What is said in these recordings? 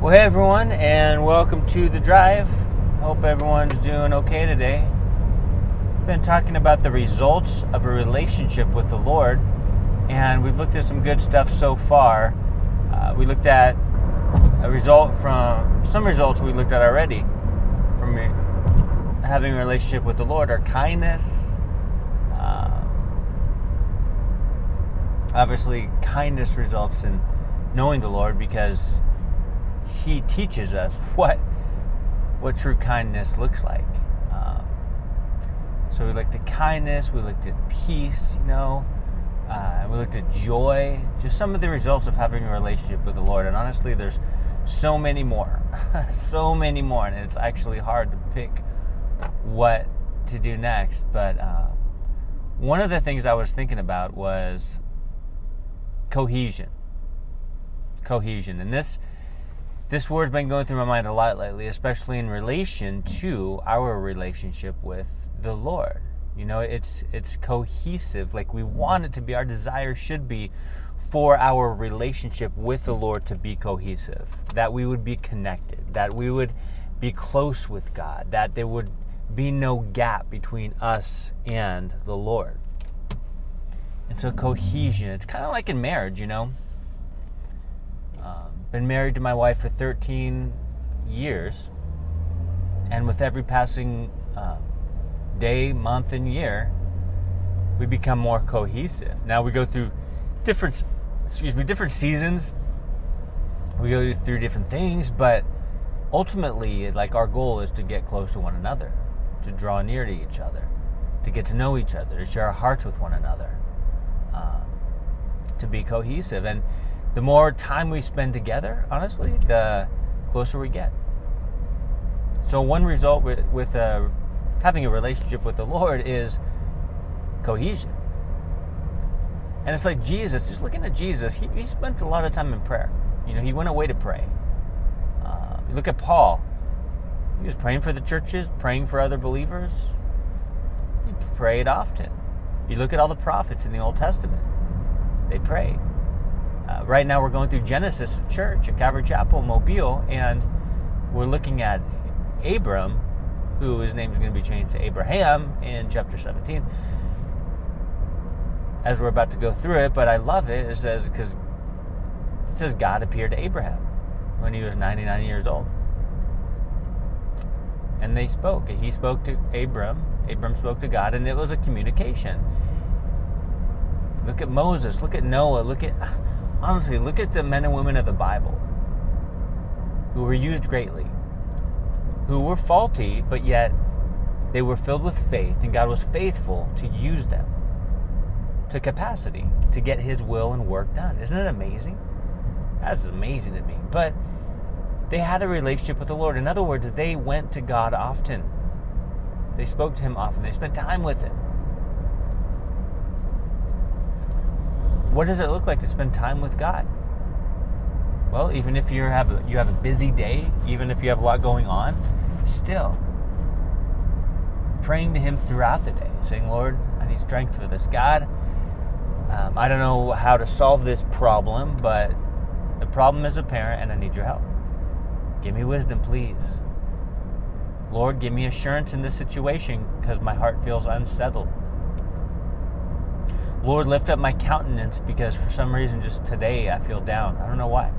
Well, hey everyone, and welcome to The Drive. Hope everyone's doing okay today. We've been talking about the results of a relationship with the Lord, and we've looked at some good stuff so far. We looked at a result from some results we looked at already from having a relationship with the Lord: our kindness. Obviously, kindness results in knowing the Lord because He teaches us what true kindness looks like. So we looked at kindness, we looked at peace, we looked at joy, just some of the results of having a relationship with the Lord. And honestly, there's so many more, and it's actually hard to pick what to do next. But one of the things I was thinking about was cohesion. And this word's been going through my mind a lot lately, especially in relation to our relationship with the Lord. It's cohesive. Like, we want it to be, our desire should be for our relationship with the Lord to be cohesive, that we would be connected, that we would be close with God, that there would be no gap between us and the Lord. And so cohesion, it's kind of like in marriage, been married to my wife for 13 years, and with every passing day, month, and year, we become more cohesive. Now we go through different seasons. We go through different things, but ultimately, our goal is to get close to one another, to draw near to each other, to get to know each other, to share our hearts with one another, to be cohesive. And the more time we spend together, honestly, the closer we get. So one result with having a relationship with the Lord is cohesion. And it's like Jesus, just looking at Jesus, he spent a lot of time in prayer. He went away to pray. You look at Paul. He was praying for the churches, praying for other believers. He prayed often. You look at all the prophets in the Old Testament. They prayed. Right now we're going through Genesis at church, at Calvary Chapel, Mobile, and we're looking at Abram, who his name is going to be changed to Abraham in chapter 17, as we're about to go through it. But I love it. It says God appeared to Abraham when he was 99 years old. And they spoke. He spoke to Abram. Abram spoke to God, and it was a communication. Look at Moses. Look at Noah. Look at the men and women of the Bible who were used greatly, who were faulty, but yet they were filled with faith, and God was faithful to use them to capacity to get His will and work done. Isn't it amazing? That's amazing to me. But they had a relationship with the Lord. In other words, they went to God often. They spoke to Him often. They spent time with Him. What does it look like to spend time with God? Well, even if you have a busy day, even if you have a lot going on, still praying to Him throughout the day, saying, "Lord, I need strength for this. God, I don't know how to solve this problem, but the problem is apparent, and I need Your help. Give me wisdom, please. Lord, give me assurance in this situation because my heart feels unsettled. Lord, lift up my countenance because for some reason just today I feel down. I don't know why."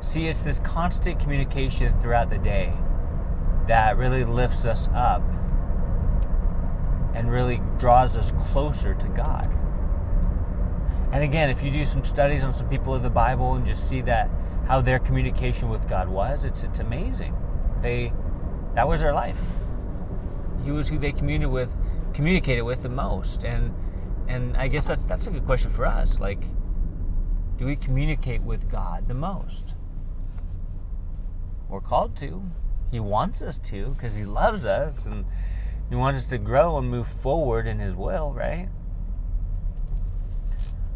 See, it's this constant communication throughout the day that really lifts us up and really draws us closer to God. And again, if you do some studies on some people of the Bible and just see that how their communication with God was, it's amazing. That was their life. He was who they communicated with the most. And I guess that's a good question for us. Do we communicate with God the most? We're called to. He wants us to because He loves us and He wants us to grow and move forward in His will, right?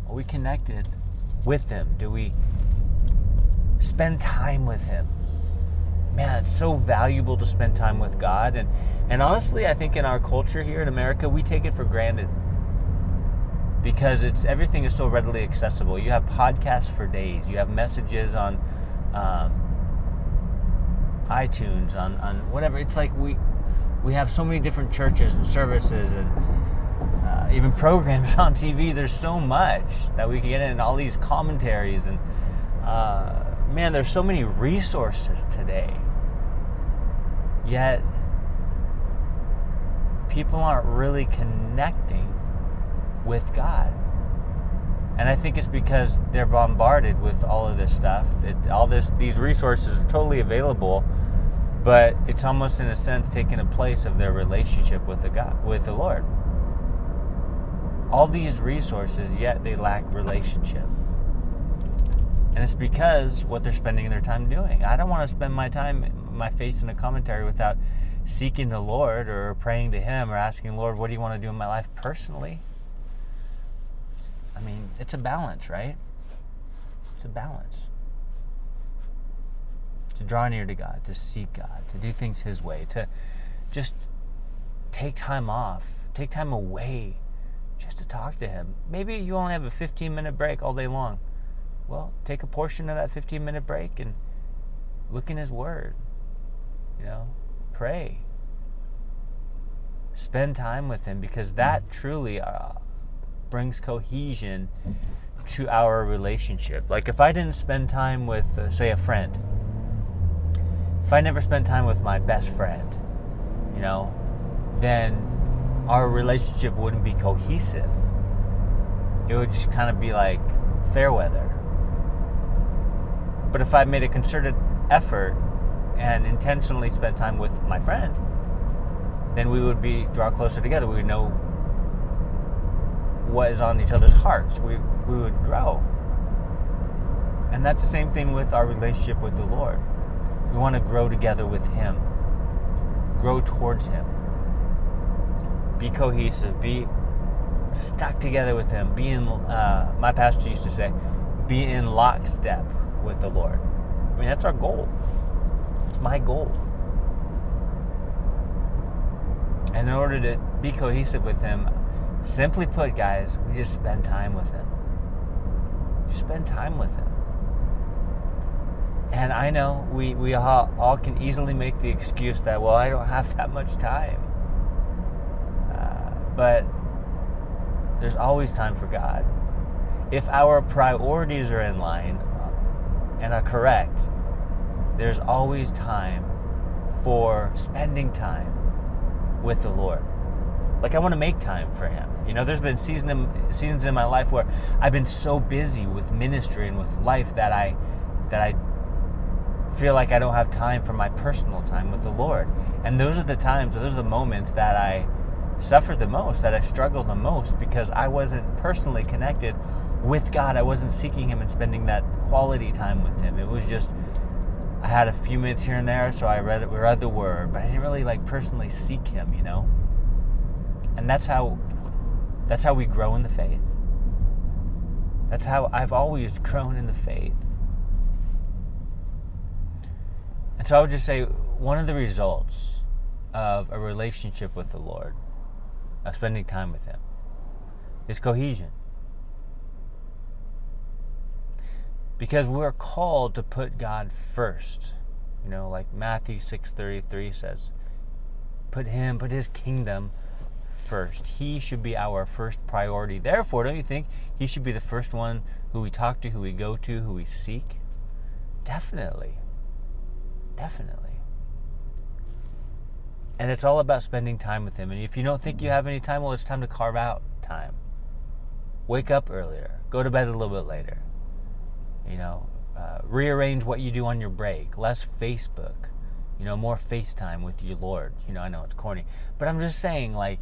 Are we connected with Him? Do we spend time with Him? Man, it's so valuable to spend time with God. And honestly, I think in our culture here in America, we take it for granted. because it's everything is so readily accessible. You have podcasts for days. You have messages on iTunes, on whatever. It's like we have so many different churches and services and even programs on TV. There's so much that we can get in, and all these commentaries, and man, there's so many resources today. Yet people aren't really connecting with God. And I think it's because they're bombarded with all of this stuff. These resources are totally available, but it's almost in a sense taking a place of their relationship with the Lord. All these resources, yet they lack relationship. And it's because what they're spending their time doing. I don't want to spend my time, my face in a commentary without seeking the Lord or praying to Him or asking, Lord, what do you want to do in my life personally? I mean, it's a balance, right? It's a balance. To draw near to God, to seek God, to do things His way, to just take time away just to talk to Him. Maybe you only have a 15-minute break all day long. Well, take a portion of that 15-minute break and look in His Word. You know, pray. Spend time with Him, because that truly brings cohesion to our relationship. Like if I didn't spend time with, say, a friend, if I never spent time with my best friend, you know, then our relationship wouldn't be cohesive. It would just kind of be like fair weather. But if I made a concerted effort and intentionally spent time with my friend, then we would draw closer together. We would know what is on each other's hearts. We would grow. And that's the same thing with our relationship with the Lord. We want to grow together with Him. Grow towards Him. Be cohesive. Be stuck together with Him. Be in, my pastor used to say, be in lockstep with the Lord. I mean, that's our goal. It's my goal. And in order to be cohesive with Him, simply put, guys, we just spend time with Him. Just spend time with Him. And I know we all can easily make the excuse that, well, I don't have that much time. But there's always time for God. If our priorities are in line and are correct, there's always time for spending time with the Lord. Like, I want to make time for Him. You know, there's been seasons in my life where I've been so busy with ministry and with life that I feel like I don't have time for my personal time with the Lord. And those are the moments that I suffered the most, that I struggled the most, because I wasn't personally connected with God. I wasn't seeking Him and spending that quality time with Him. It was just, I had a few minutes here and there, so I read the Word, but I didn't really like personally seek Him, you know? And that's how we grow in the faith. That's how I've always grown in the faith. And so I would just say one of the results of a relationship with the Lord, of spending time with Him, is cohesion. Because we're called to put God first. You know, like Matthew 6:33 says, put His kingdom first. He should be our first priority. Therefore, don't you think He should be the first one who we talk to, who we go to, who we seek? Definitely. And it's all about spending time with Him. And if you don't think you have any time, well, it's time to carve out time. Wake up earlier. Go to bed a little bit later. You know, rearrange what you do on your break. Less Facebook. You know, more FaceTime with your Lord. You know, I know it's corny, but I'm just saying, like,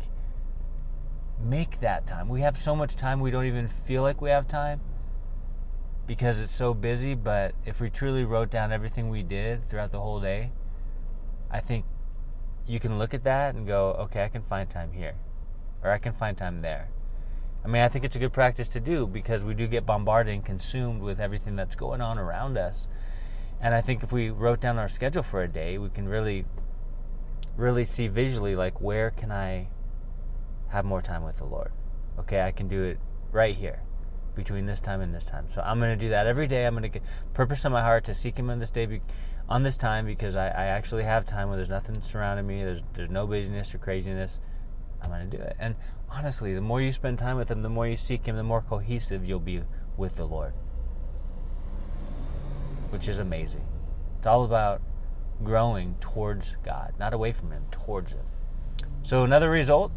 make that time. We have so much time, we don't even feel like we have time because it's so busy. But if we truly wrote down everything we did throughout the whole day, I think you can look at that and go, okay, I can find time here, or I can find time there. I mean, I think it's a good practice to do, because we do get bombarded and consumed with everything that's going on around us. And I think if we wrote down our schedule for a day, we can really, really see visually, like, where can I have more time with the Lord? Okay, I can do it right here between this time and this time. So I'm going to do that every day. I'm going to get purpose in my heart to seek him on this day, on this time, because I actually have time where there's nothing surrounding me. There's no busyness or craziness. I'm going to do it. And honestly, the more you spend time with him, the more you seek him, the more cohesive you'll be with the Lord, which is amazing. It's all about growing towards God, not away from him, towards him. So another result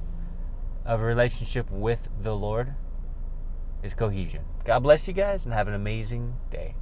of a relationship with the Lord is cohesion. God bless you guys and have an amazing day.